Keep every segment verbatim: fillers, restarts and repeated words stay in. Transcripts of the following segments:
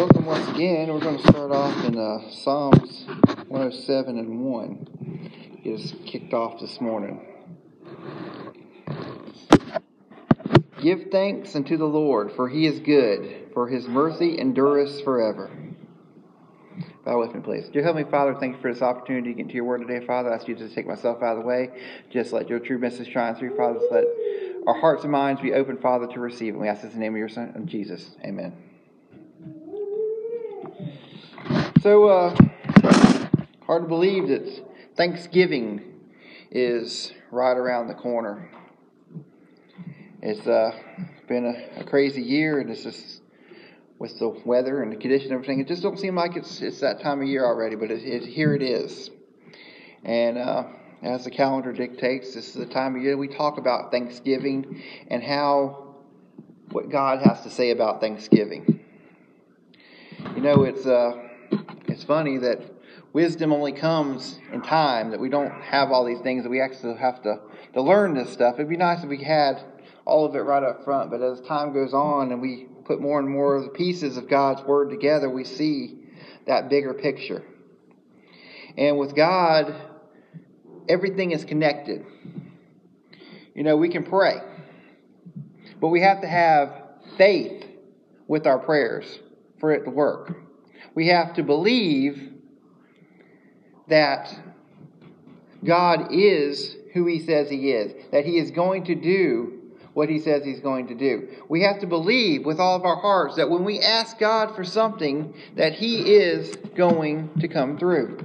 Welcome once again. We're going to start off in uh, Psalms one oh seven and one. Get us kicked off this morning. Give thanks unto the Lord, for he is good, for his mercy endureth forever. Bow with me, please. Dear Heavenly Father, thank you for this opportunity to get into your word today, Father. I ask you to take myself out of the way. Just let your true message shine through, Father. Just let our hearts and minds be open, Father, to receive it. We ask this in the name of your Son, Jesus. Amen. So, uh, hard to believe that Thanksgiving is right around the corner. It's uh, been a, a crazy year, and it's just with the weather and the condition and everything, it just don't seem like it's it's that time of year already, but it, it, here it is. And uh, as the calendar dictates, this is the time of year we talk about Thanksgiving and how what God has to say about Thanksgiving. You know, it's... Uh, It's funny that wisdom only comes in time, that we don't have all these things, that we actually have to, to learn this stuff. It'd be nice if we had all of it right up front, but as time goes on and we put more and more of the pieces of God's Word together, we see that bigger picture. And with God, everything is connected. You know, we can pray, but we have to have faith with our prayers for it to work. We have to believe that God is who He says He is, that He is going to do what He says He's going to do. We have to believe with all of our hearts that when we ask God for something, that He is going to come through.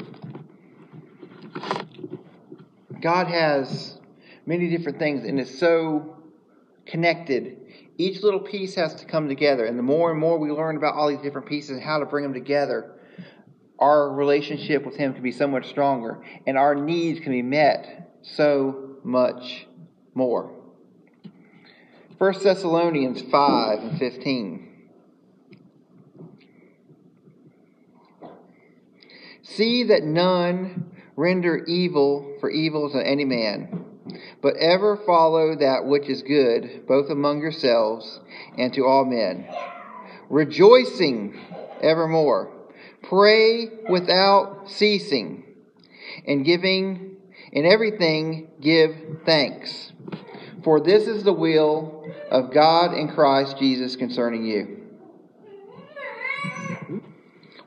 God has many different things, and it's so connected. Each little piece has to come together, and the more and more we learn about all these different pieces and how to bring them together, our relationship with Him can be so much stronger, and our needs can be met so much more. First Thessalonians five and fifteen. See that none render evil for evil to any man, but ever follow that which is good, both among yourselves and to all men. Rejoicing evermore. Pray without ceasing. And giving, in everything, give thanks. For this is the will of God in Christ Jesus concerning you.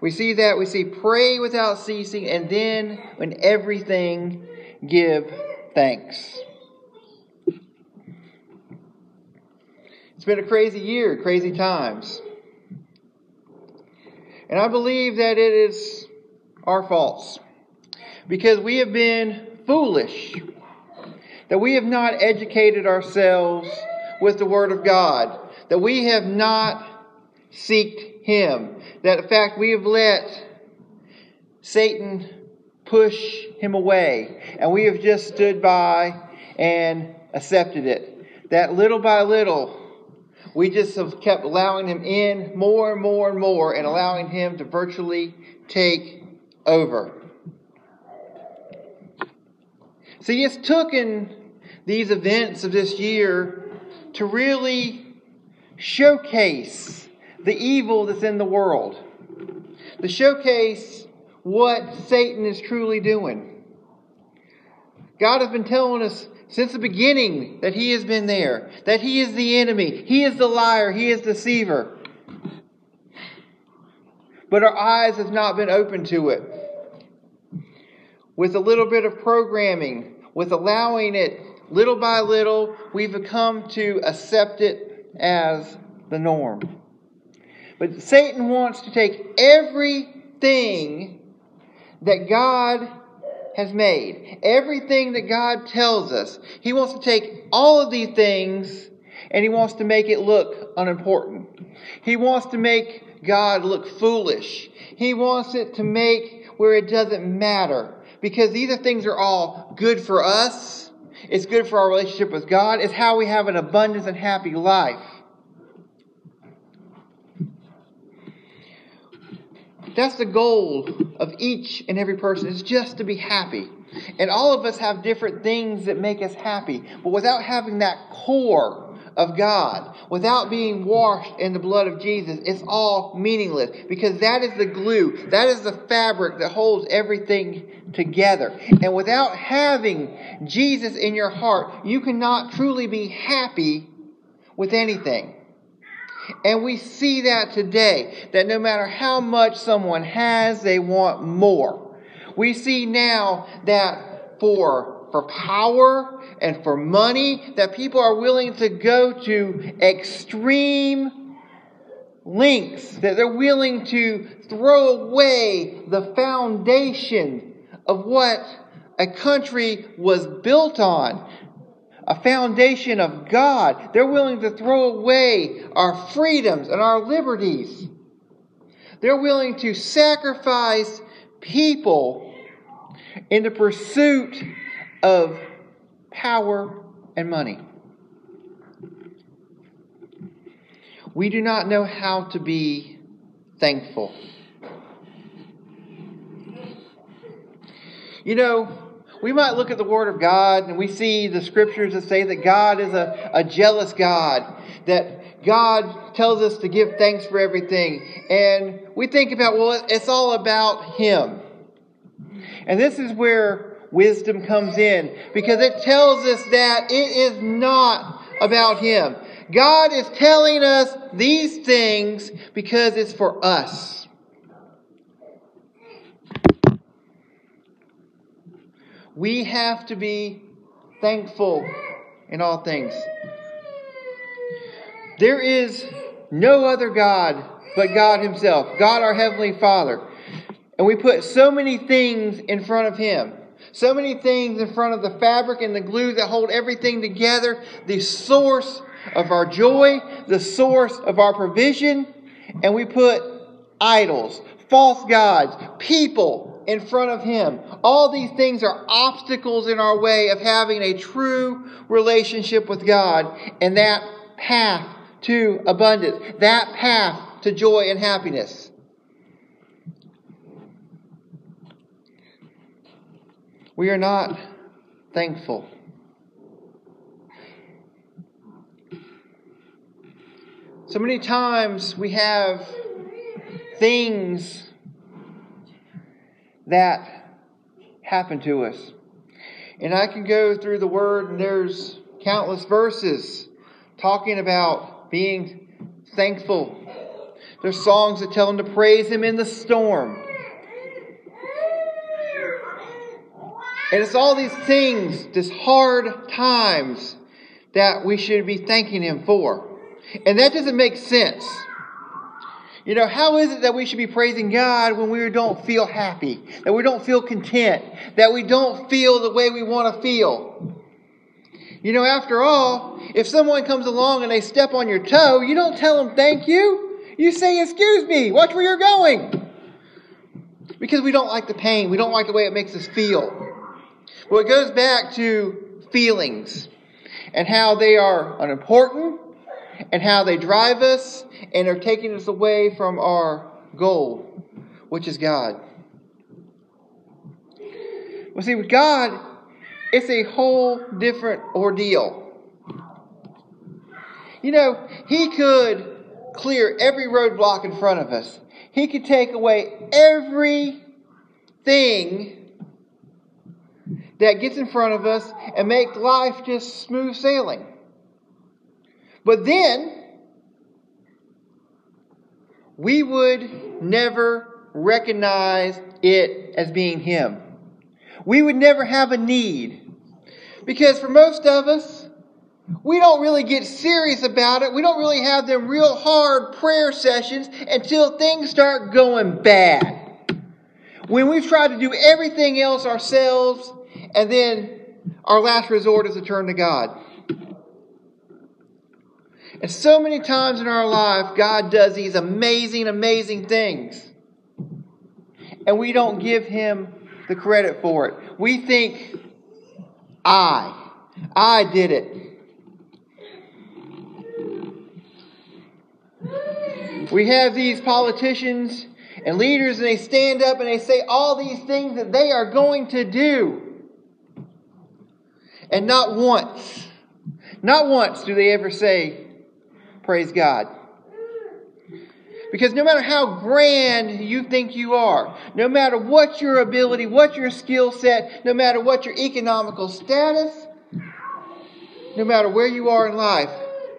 We see that. We see pray without ceasing. And then, in everything, give thanks. Thanks. It's been a crazy year, crazy times. And I believe that it is our faults, because we have been foolish, that we have not educated ourselves with the Word of God, that we have not sought Him, that in fact we have let Satan push him away, and we have just stood by and accepted it. That little by little, we just have kept allowing him in more and more and more, and allowing him to virtually take over. See, it's taken these events of this year to really showcase the evil that's in the world, to showcase what Satan is truly doing. God has been telling us since the beginning that he has been there, that he is the enemy, he is the liar, he is the deceiver. But our eyes have not been open to it. With a little bit of programming, with allowing it little by little, we've come to accept it as the norm. But Satan wants to take everything that God has made, everything that God tells us. He wants to take all of these things and he wants to make it look unimportant. He wants to make God look foolish. He wants it to make where it doesn't matter, because these things are all good for us. It's good for our relationship with God. It's how we have an abundant and happy life. That's the goal of each and every person, is just to be happy. And all of us have different things that make us happy. But without having that core of God. Without being washed in the blood of Jesus, it's all meaningless, because that is the glue. That is the fabric that holds everything together. And without having Jesus in your heart, you cannot truly be happy with anything. And we see that today, that no matter how much someone has, they want more. We see now that for for power and for money, that people are willing to go to extreme lengths, that they're willing to throw away the foundation of what a country was built on, a foundation of God. They're willing to throw away our freedoms and our liberties. They're willing to sacrifice people in the pursuit of of power and money. We do not know how to be thankful. You know, we might look at the Word of God and we see the Scriptures that say that God is a, a jealous God, that God tells us to give thanks for everything. And we think about, well, it's all about Him. And this is where wisdom comes in, because it tells us that it is not about Him. God is telling us these things because it's for us. We have to be thankful in all things. There is no other God but God Himself, God our Heavenly Father. And we put so many things in front of Him. So many things in front of the fabric and the glue that hold everything together. The source of our joy. The source of our provision. And we put idols, false gods, people in front of Him. All these things are obstacles in our way of having a true relationship with God. And that path to abundance. That path to joy and happiness. We are not thankful. So many times we have things that happen to us. And I can go through the Word, and there's countless verses talking about being thankful. There's songs that tell them to praise Him in the storm. And it's all these things, these hard times, that we should be thanking Him for. And that doesn't make sense. You know, how is it that we should be praising God when we don't feel happy, that we don't feel content, that we don't feel the way we want to feel? You know, after all, if someone comes along and they step on your toe, you don't tell them thank you. You say, excuse me, watch where you're going. Because we don't like the pain. We don't like the way it makes us feel. Well, it goes back to feelings and how they are unimportant and how they drive us and are taking us away from our goal, which is God. Well, see, with God, it's a whole different ordeal. You know, He could clear every roadblock in front of us. He could take away everything that gets in front of us and make life just smooth sailing. But then, we would never recognize it as being Him. We would never have a need. Because for most of us, we don't really get serious about it. We don't really have them real hard prayer sessions until things start going bad. When we've tried to do everything else ourselves, and then our last resort is to turn to God. And so many times in our life, God does these amazing, amazing things. And we don't give Him the credit for it. We think, I, I did it. We have these politicians and leaders, and they stand up and they say all these things that they are going to do. And not once, Not once do they ever say, praise God. Because no matter how grand you think you are, no matter what your ability, what your skill set, no matter what your economical status, no matter where you are in life,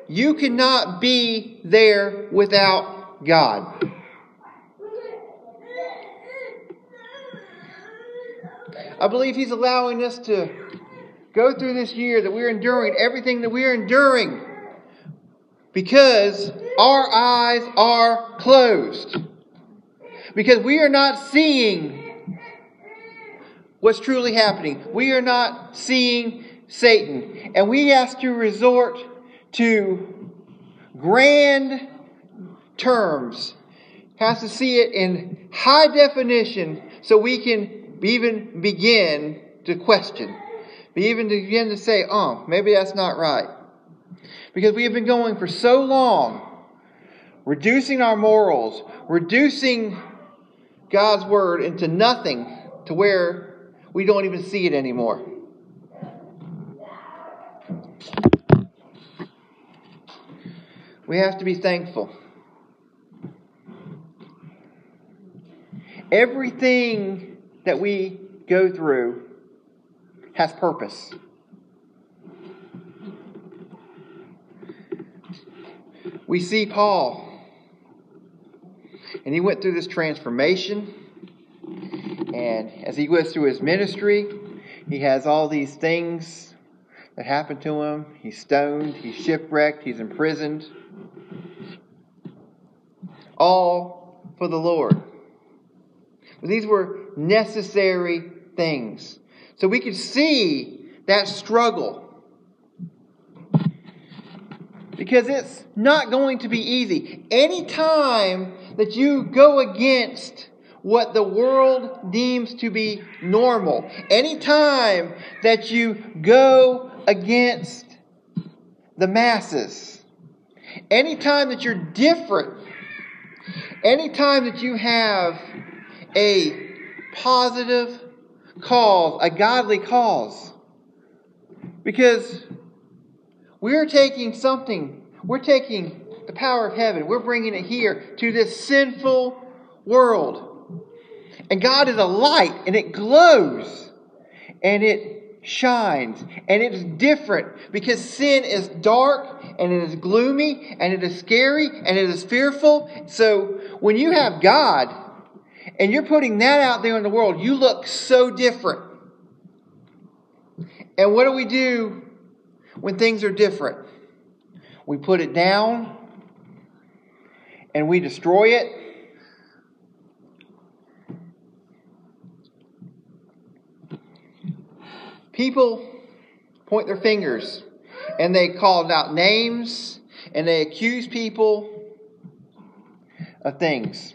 you cannot be there without God. I believe He's allowing us to go through this year that we're enduring, everything that we're enduring, because our eyes are closed. Because we are not seeing what's truly happening. We are not seeing Satan. And we have to resort to grand terms. Has to see it in high definition so we can even begin to question. Even begin to say, oh, maybe that's not right. Because we have been going for so long, reducing our morals, reducing God's Word into nothing to where we don't even see it anymore. We have to be thankful. Everything that we go through has purpose. We see Paul, and he went through this transformation, and as he goes through his ministry, he has all these things that happen to him. He's stoned, he's shipwrecked, he's imprisoned. All for the Lord. But these were necessary things. So we could see that struggle. Because it's not going to be easy. Any time that you go against what the world deems to be normal, any time that you go against the masses, any time that you're different, any time that you have a positive cause, a godly cause, because we're taking something, we're taking the power of heaven, we're bringing it here to this sinful world. And God is a light, and it glows, and it shines, and it is different, because sin is dark, and it is gloomy, and it is scary, and it is fearful. So when you have God, and you're putting that out there in the world, you look so different. And what do we do? When things are different, we put it down and we destroy it. People point their fingers and they call out names and they accuse people of things.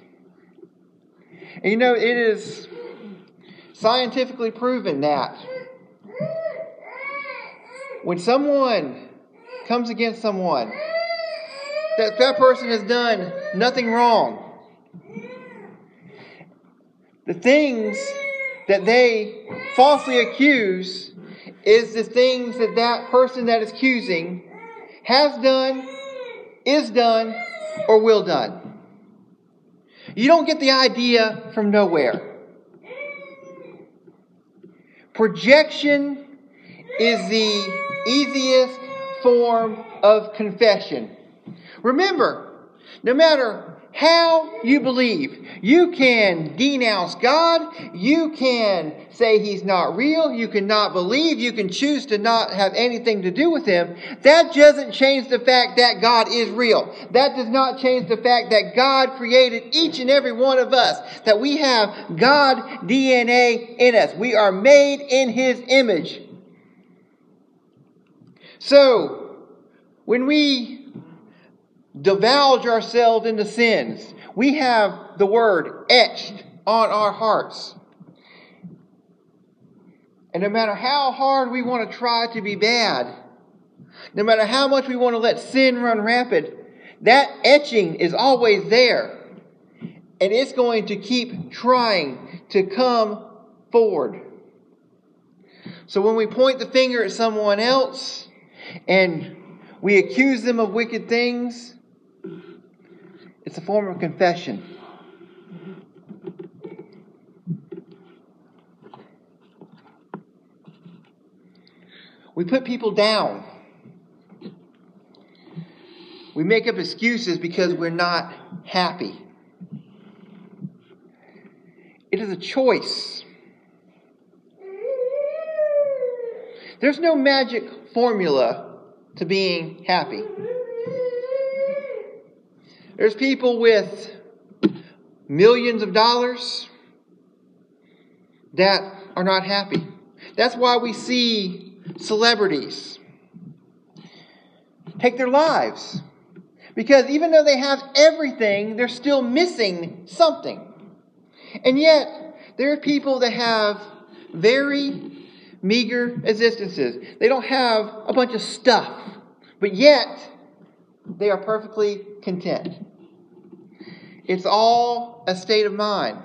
And you know, it is scientifically proven that when someone comes against someone, that that person has done nothing wrong, the things that they falsely accuse is the things that that person that is accusing has done, is done, or will done. You don't get the idea from nowhere. Projection is the easiest form of confession. Remember, no matter how you believe, you can denounce God, you can say He's not real, you cannot believe, you can choose to not have anything to do with Him. That doesn't change the fact that God is real. That does not change the fact that God created each and every one of us, that we have God D N A in us. We are made in His image. So, when we divulge ourselves into sins, we have the Word etched on our hearts. And no matter how hard we want to try to be bad, no matter how much we want to let sin run rampant, that etching is always there. And it's going to keep trying to come forward. So when we point the finger at someone else, and we accuse them of wicked things, it's a form of confession. We put people down. We make up excuses because we're not happy. It is a choice. There's no magic formula to being happy. There's people with millions of dollars that are not happy. That's why we see celebrities take their lives, because even though they have everything, they're still missing something. And yet, there are people that have very meager existences. They don't have a bunch of stuff, but yet they are perfectly content. It's all a state of mind.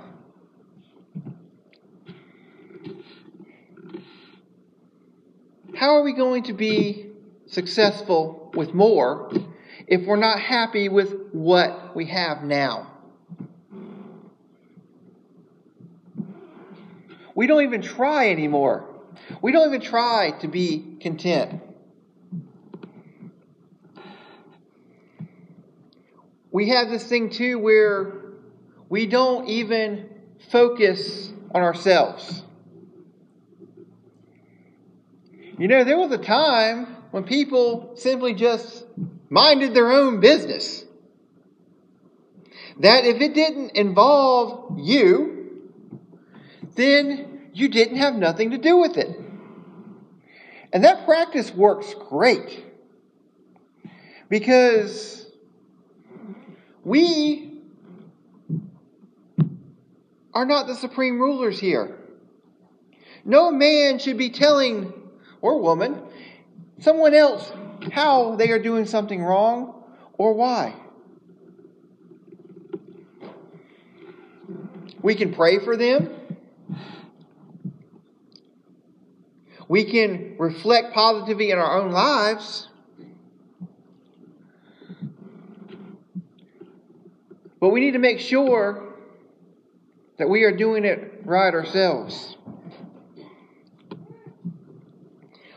How are we going to be successful with more if we're not happy with what we have now? We don't even try anymore. We don't even try to be content. We have this thing too where we don't even focus on ourselves. You know, there was a time when people simply just minded their own business. That if it didn't involve you, then you didn't have nothing to do with it. And that practice works great, because we are not the supreme rulers here. No man should be telling or woman, someone else, how they are doing something wrong or why. We can pray for them. We can reflect positively in our own lives. But we need to make sure that we are doing it right ourselves.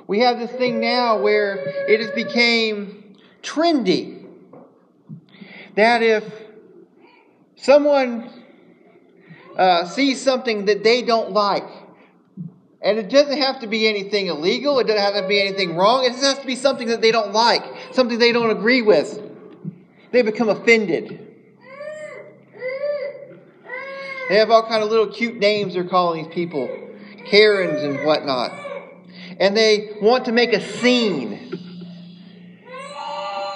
We have this thing now where it has became trendy that if someone uh, sees something that they don't like, and it doesn't have to be anything illegal, it doesn't have to be anything wrong, it just has to be something that they don't like, something they don't agree with, they become offended. They have all kind of little cute names they're calling these people, Karens and whatnot. And they want to make a scene.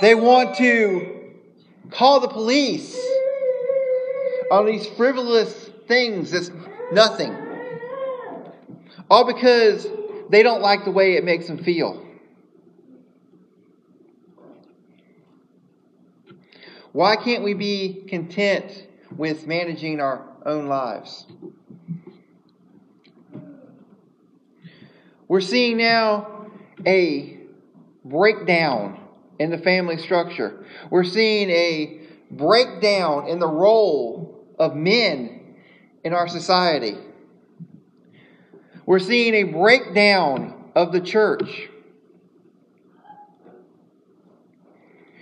They want to call the police on these frivolous things that's nothing. All because they don't like the way it makes them feel. Why can't we be content with managing our own lives? We're seeing now a breakdown in the family structure. We're seeing a breakdown in the role of men in our society. We're seeing a breakdown of the church.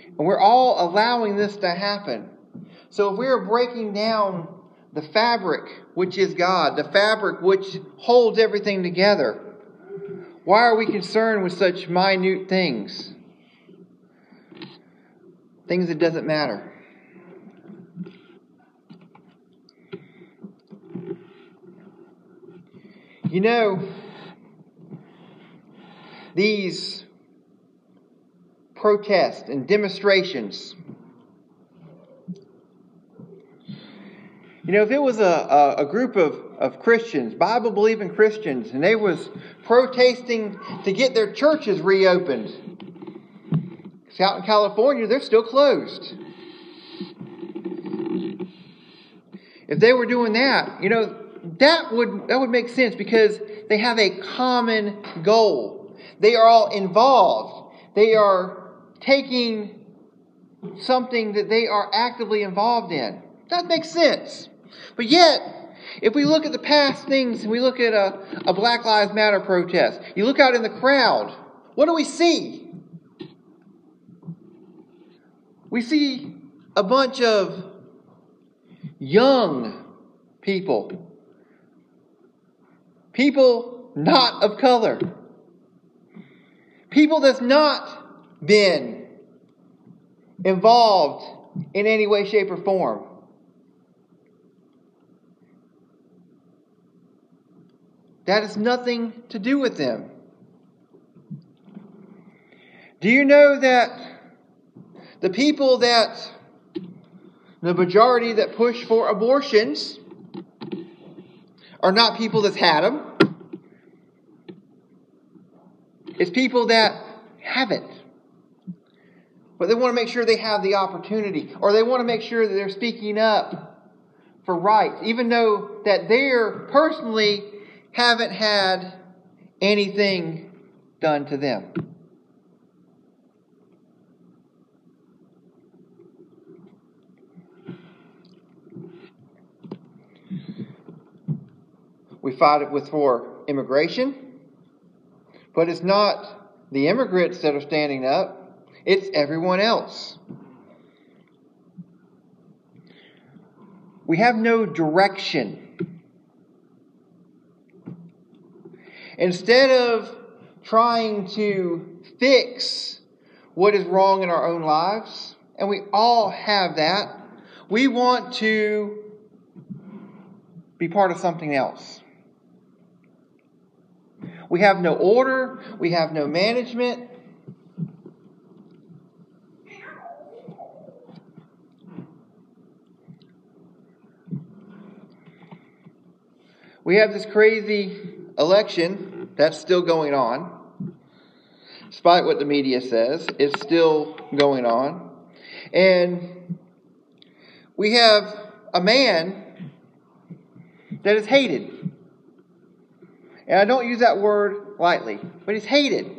And we're all allowing this to happen. So if we're breaking down the fabric, which is God, the fabric which holds everything together, why are we concerned with such minute things? Things that doesn't matter. You know, these protests and demonstrations, you know, if it was a, a, a group of, of Christians, Bible-believing Christians, and they was protesting to get their churches reopened, because out in California, they're still closed. If they were doing that, you know, that would that would make sense, because they have a common goal. They are all involved. They are taking something that they are actively involved in. That makes sense. But yet, if we look at the past things and we look at a, a Black Lives Matter protest, you look out in the crowd, what do we see? We see a bunch of young people, people not of color, people that's not been involved in any way, shape, or form. That has nothing to do with them. Do you know that the people that, the majority that push for abortions are not people that's had them? It's people that haven't. But they want to make sure they have the opportunity, or they want to make sure that they're speaking up for rights, even though that they're personally haven't had anything done to them. We fight it with for immigration, but it's not the immigrants that are standing up, it's everyone else. We have no direction. Instead of trying to fix what is wrong in our own lives, and we all have that, we want to be part of something else. We have no order, we have no management. We have this crazy election that's still going on, despite what the media says, it's still going on. And we have a man that is hated. And I don't use that word lightly, but he's hated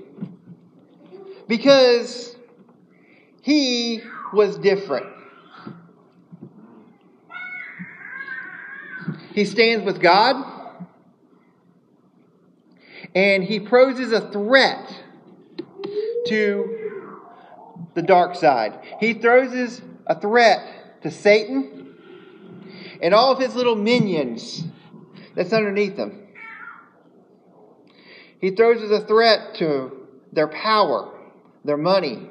because he was different. He stands with God. And he poses a threat to the dark side. He throws a threat to Satan and all of his little minions that's underneath him. He throws a threat to their power, their money.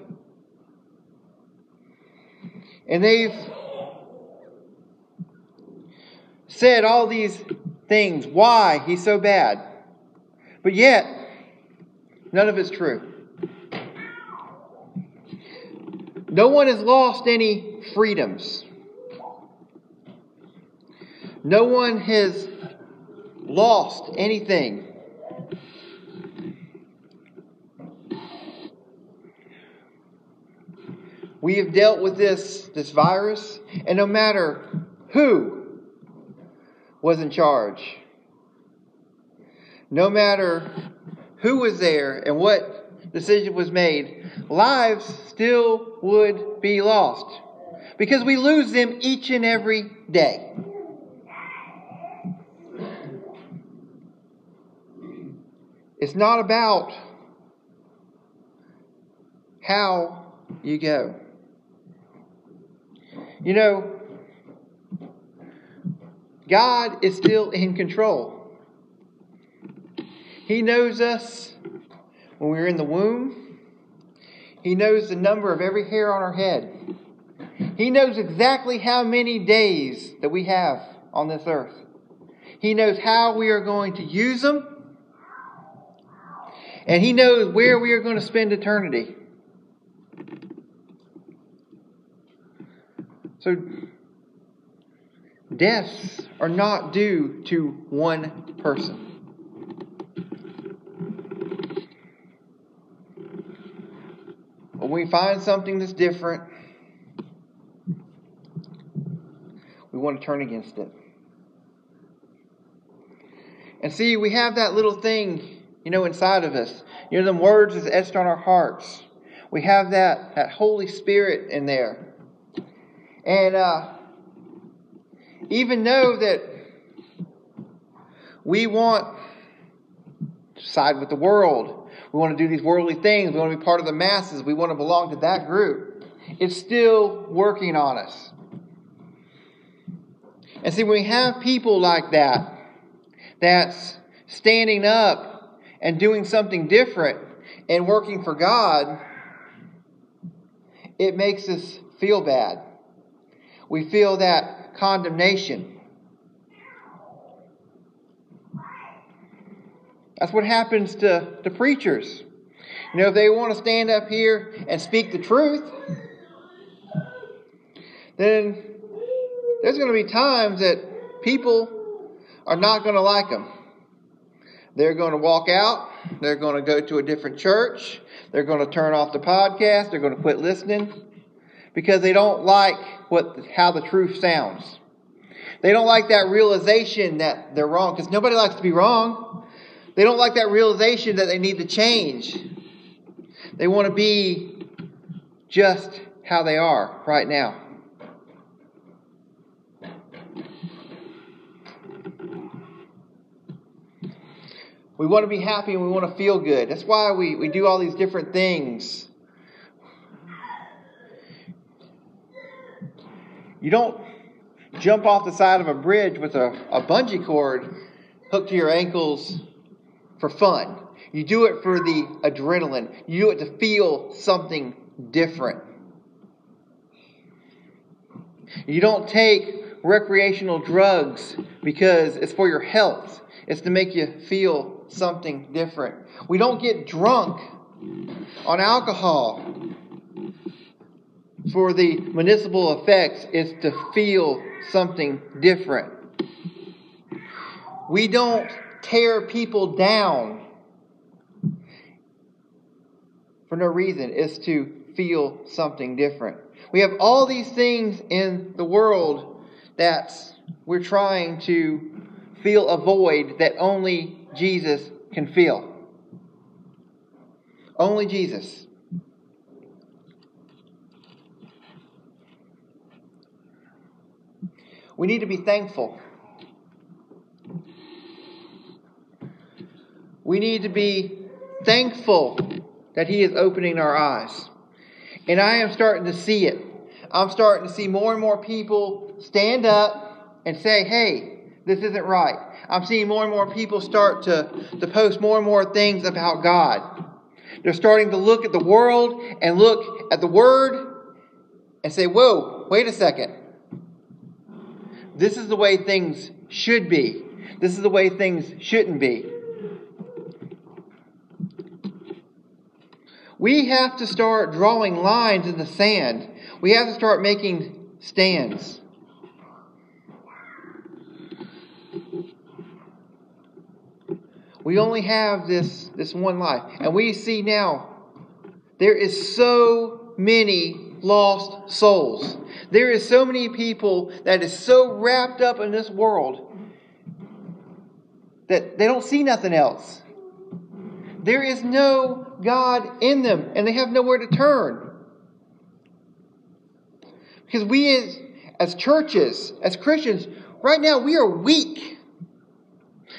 And they've said all these things, why he's so bad. But yet, none of it's true. No one has lost any freedoms. No one has lost anything. We have dealt with this, this virus, and no matter who was in charge, no matter who was there and what decision was made, lives still would be lost because we lose them each and every day. It's not about how you go. You know, God is still in control. He knows us when we're in the womb. He knows the number of every hair on our head. He knows exactly how many days that we have on this earth. He knows how we are going to use them. And He knows where we are going to spend eternity. So, deaths are not due to one person. When we find something that's different, we want to turn against it. And see, we have that little thing, you know, inside of us. You know, them words is etched on our hearts. We have that, that Holy Spirit in there. And uh, even though that we want to side with the world, we want to do these worldly things, we want to be part of the masses, we want to belong to that group, it's still working on us. And see, when we have people like that, that's standing up and doing something different and working for God, it makes us feel bad. We feel that condemnation. That's what happens to, to preachers. You know, if they want to stand up here and speak the truth, then there's going to be times that people are not going to like them. They're going to walk out. They're going to go to a different church. They're going to turn off the podcast. They're going to quit listening because they don't like what how the truth sounds. They don't like that realization that they're wrong, because nobody likes to be wrong. They don't like that realization that they need to change. They want to be just how they are right now. We want to be happy and we want to feel good. That's why we, we do all these different things. You don't jump off the side of a bridge with a, a bungee cord hooked to your ankles for fun. You do it for the adrenaline. You do it to feel something different. You don't take recreational drugs because it's for your health. It's to make you feel something different. We don't get drunk on alcohol for the municipal effects. It's to feel something different. We don't tear people down for no reason. It's to feel something different. We have all these things in the world that we're trying to feel a void that only Jesus can fill. Only Jesus. We need to be thankful. We need to be thankful that He is opening our eyes. And I am starting to see it. I'm starting to see more and more people stand up and say, hey, this isn't right. I'm seeing more and more people start to, to post more and more things about God. They're starting to look at the world and look at the Word and say, whoa, wait a second. This is the way things should be. This is the way things shouldn't be. We have to start drawing lines in the sand. We have to start making stands. We only have this, this one life. And we see now there is so many lost souls. There is so many people that is so wrapped up in this world that they don't see nothing else. There is no God in them, and they have nowhere to turn. Because we as, as churches, as Christians, right now we are weak.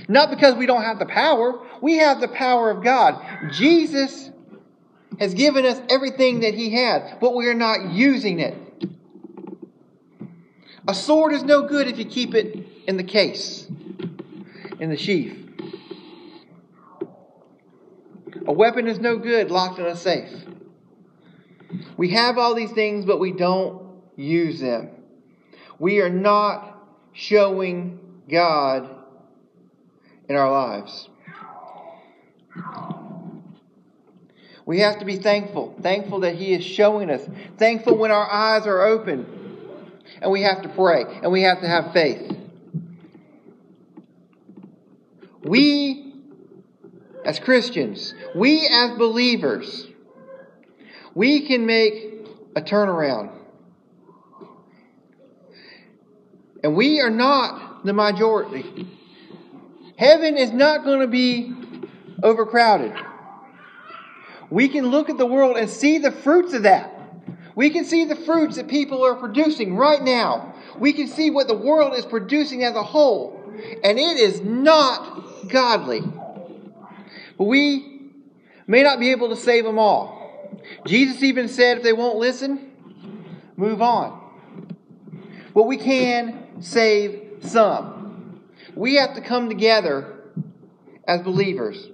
Not because we don't have the power. We have the power of God. Jesus has given us everything that He had, but we are not using it. A sword is no good if you keep it in the case, in the sheath. A weapon is no good locked in a safe. We have all these things, but we don't use them. We are not showing God in our lives. We have to be thankful. Thankful that He is showing us. Thankful when our eyes are open. And we have to pray. And we have to have faith. We, as Christians, we as believers, we can make a turnaround. And we are not the majority. Heaven is not going to be overcrowded. we can look at the world and see the fruits of that. We can see the fruits that people are producing right now. We can see what the world is producing as a whole. And it is not godly. But we may not be able to save them all. Jesus even said if they won't listen, move on. But we can save some. We have to come together as believers.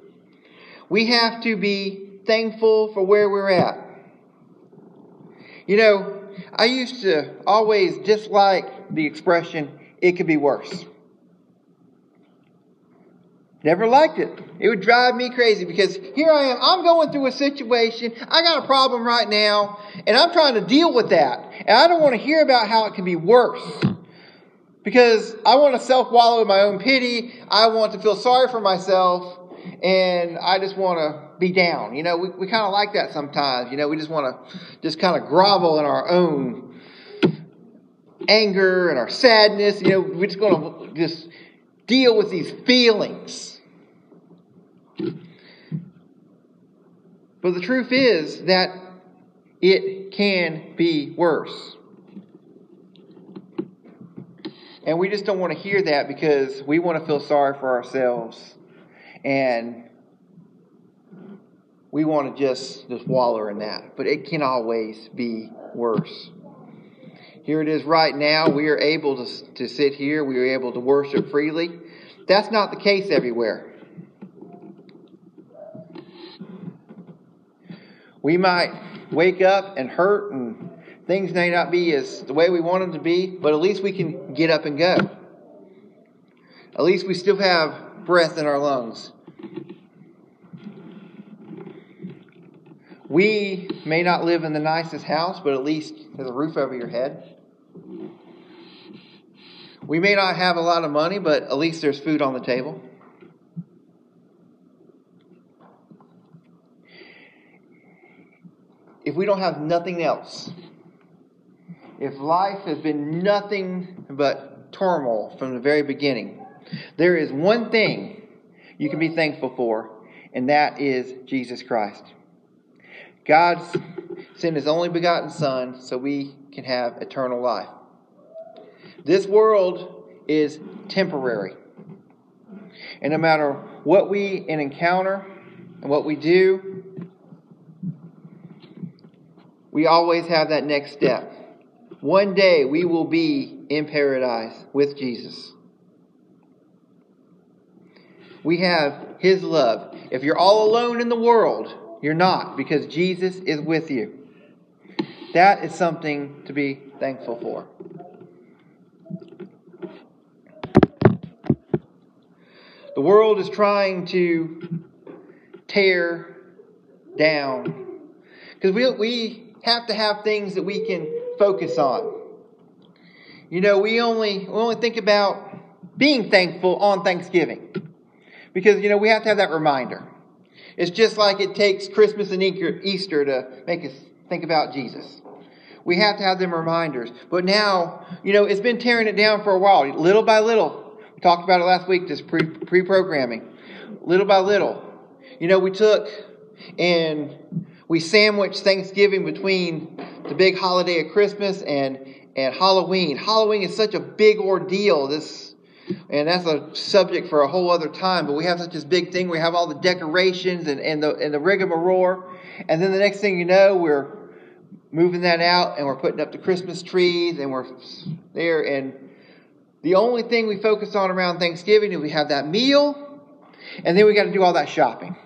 We have to be thankful for where we're at. You know, I used to always dislike the expression, it could be worse. Never liked it. It would drive me crazy because here I am, I'm going through a situation, I got a problem right now, and I'm trying to deal with that. And I don't want to hear about how it could be worse. Because I want to self-wallow in my own pity, I want to feel sorry for myself, and I just want to be down. You know, we, we kind of like that sometimes. You know, we just want to just kind of grovel in our own anger and our sadness. You know, we're just going to just deal with these feelings. But the truth is that it can be worse. And we just don't want to hear that because we want to feel sorry for ourselves. And we want to just, just wallow in that. But it can always be worse. Here it is right now. We are able to, to sit here. We are able to worship freely. That's not the case everywhere. We might wake up and hurt and things may not be as the way we want them to be. But at least we can get up and go. At least we still have breath in our lungs. We may not live in the nicest house, but at least there's a roof over your head. We may not have a lot of money, but at least there's food on the table. If we don't have nothing else, if life has been nothing but turmoil from the very beginning, there is one thing you can be thankful for, and that is Jesus Christ. God sent His only begotten Son so we can have eternal life. This world is temporary. And no matter what we encounter and what we do, we always have that next step. One day we will be in paradise with Jesus. We have His love. If you're all alone in the world, you're not, because Jesus is with you. That is something to be thankful for. The world is trying to tear down. Because we, we have to have things that we can focus on. You know, we only, we only think about being thankful on Thanksgiving. Because, you know, we have to have that reminder. It's just like it takes Christmas and Easter to make us think about Jesus. We have to have them reminders. But now, you know, it's been tearing it down for a while. Little by little. We talked about it last week, this pre- pre-programming. Little by little. You know, we took and we sandwiched Thanksgiving between the big holiday of Christmas and, and Halloween. Halloween is such a big ordeal this And that's a subject for a whole other time. But we have such this big thing. We have all the decorations and, and the and the rigmarole. And then the next thing you know, we're moving that out. And we're putting up the Christmas trees. And we're there. And the only thing we focus on around Thanksgiving is we have that meal. And then we got to do all that shopping.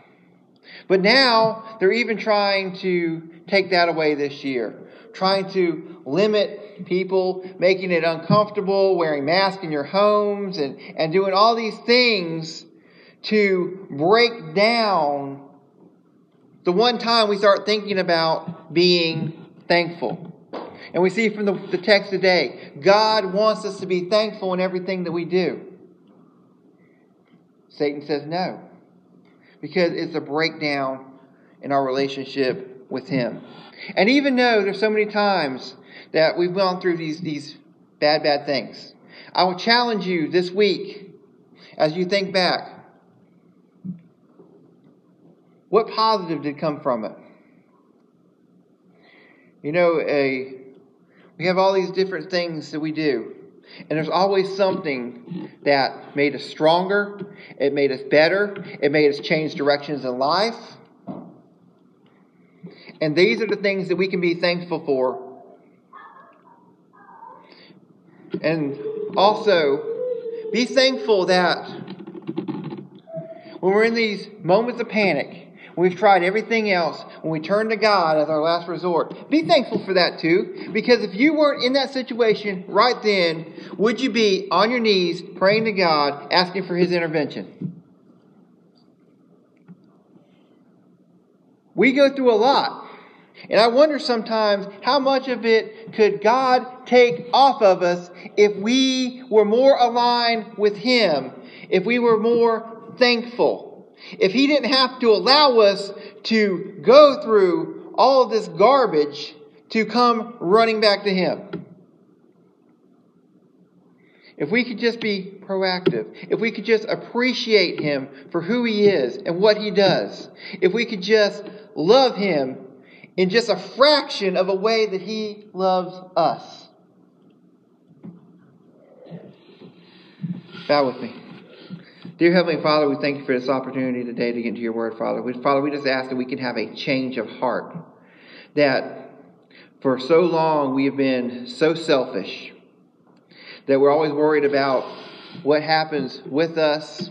But now, they're even trying to take that away this year. Trying to limit people, making it uncomfortable, wearing masks in your homes, and, and doing all these things to break down the one time we start thinking about being thankful. And we see from the, the text today, God wants us to be thankful in everything that we do. Satan says no, because it's a breakdown in our relationship with Him. And even though there's so many times that we've gone through these, these bad, bad things, I will challenge you this week as you think back. What positive did come from it? You know, a, we have all these different things that we do. And there's always something that made us stronger. It made us better. It made us change directions in life. And these are the things that we can be thankful for. And also, be thankful that when we're in these moments of panic, when we've tried everything else, when we turn to God as our last resort, be thankful for that too. Because if you weren't in that situation right then, would you be on your knees praying to God, asking for His intervention? We go through a lot. And I wonder sometimes how much of it could God take off of us if we were more aligned with Him, if we were more thankful, if He didn't have to allow us to go through all of this garbage to come running back to Him. If we could just be proactive, if we could just appreciate Him for who He is and what He does, if we could just love Him in just a fraction of a way that He loves us. Bow with me. Dear Heavenly Father, we thank You for this opportunity today to get into Your Word, Father. We, Father, we just ask that we can have a change of heart. That for so long we have been so selfish. That we're always worried about what happens with us.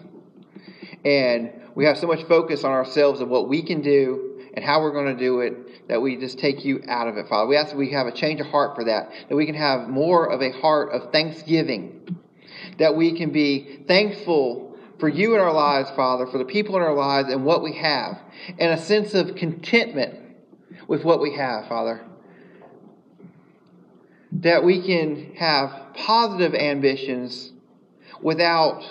And we have so much focus on ourselves and what we can do and how we're going to do it, that we just take You out of it, Father. We ask that we have a change of heart for that, that we can have more of a heart of thanksgiving, that we can be thankful for You in our lives, Father, for the people in our lives and what we have, and a sense of contentment with what we have, Father. That we can have positive ambitions without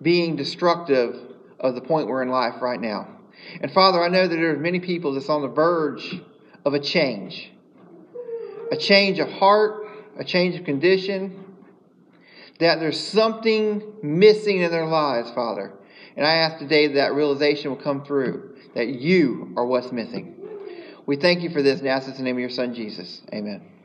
being destructive of the point we're in life right now. And Father, I know that there are many people that's on the verge of a change. A change of heart, a change of condition. That there's something missing in their lives, Father. And I ask today that that realization will come through. That You are what's missing. We thank You for this and ask this in the name of Your Son, Jesus. Amen.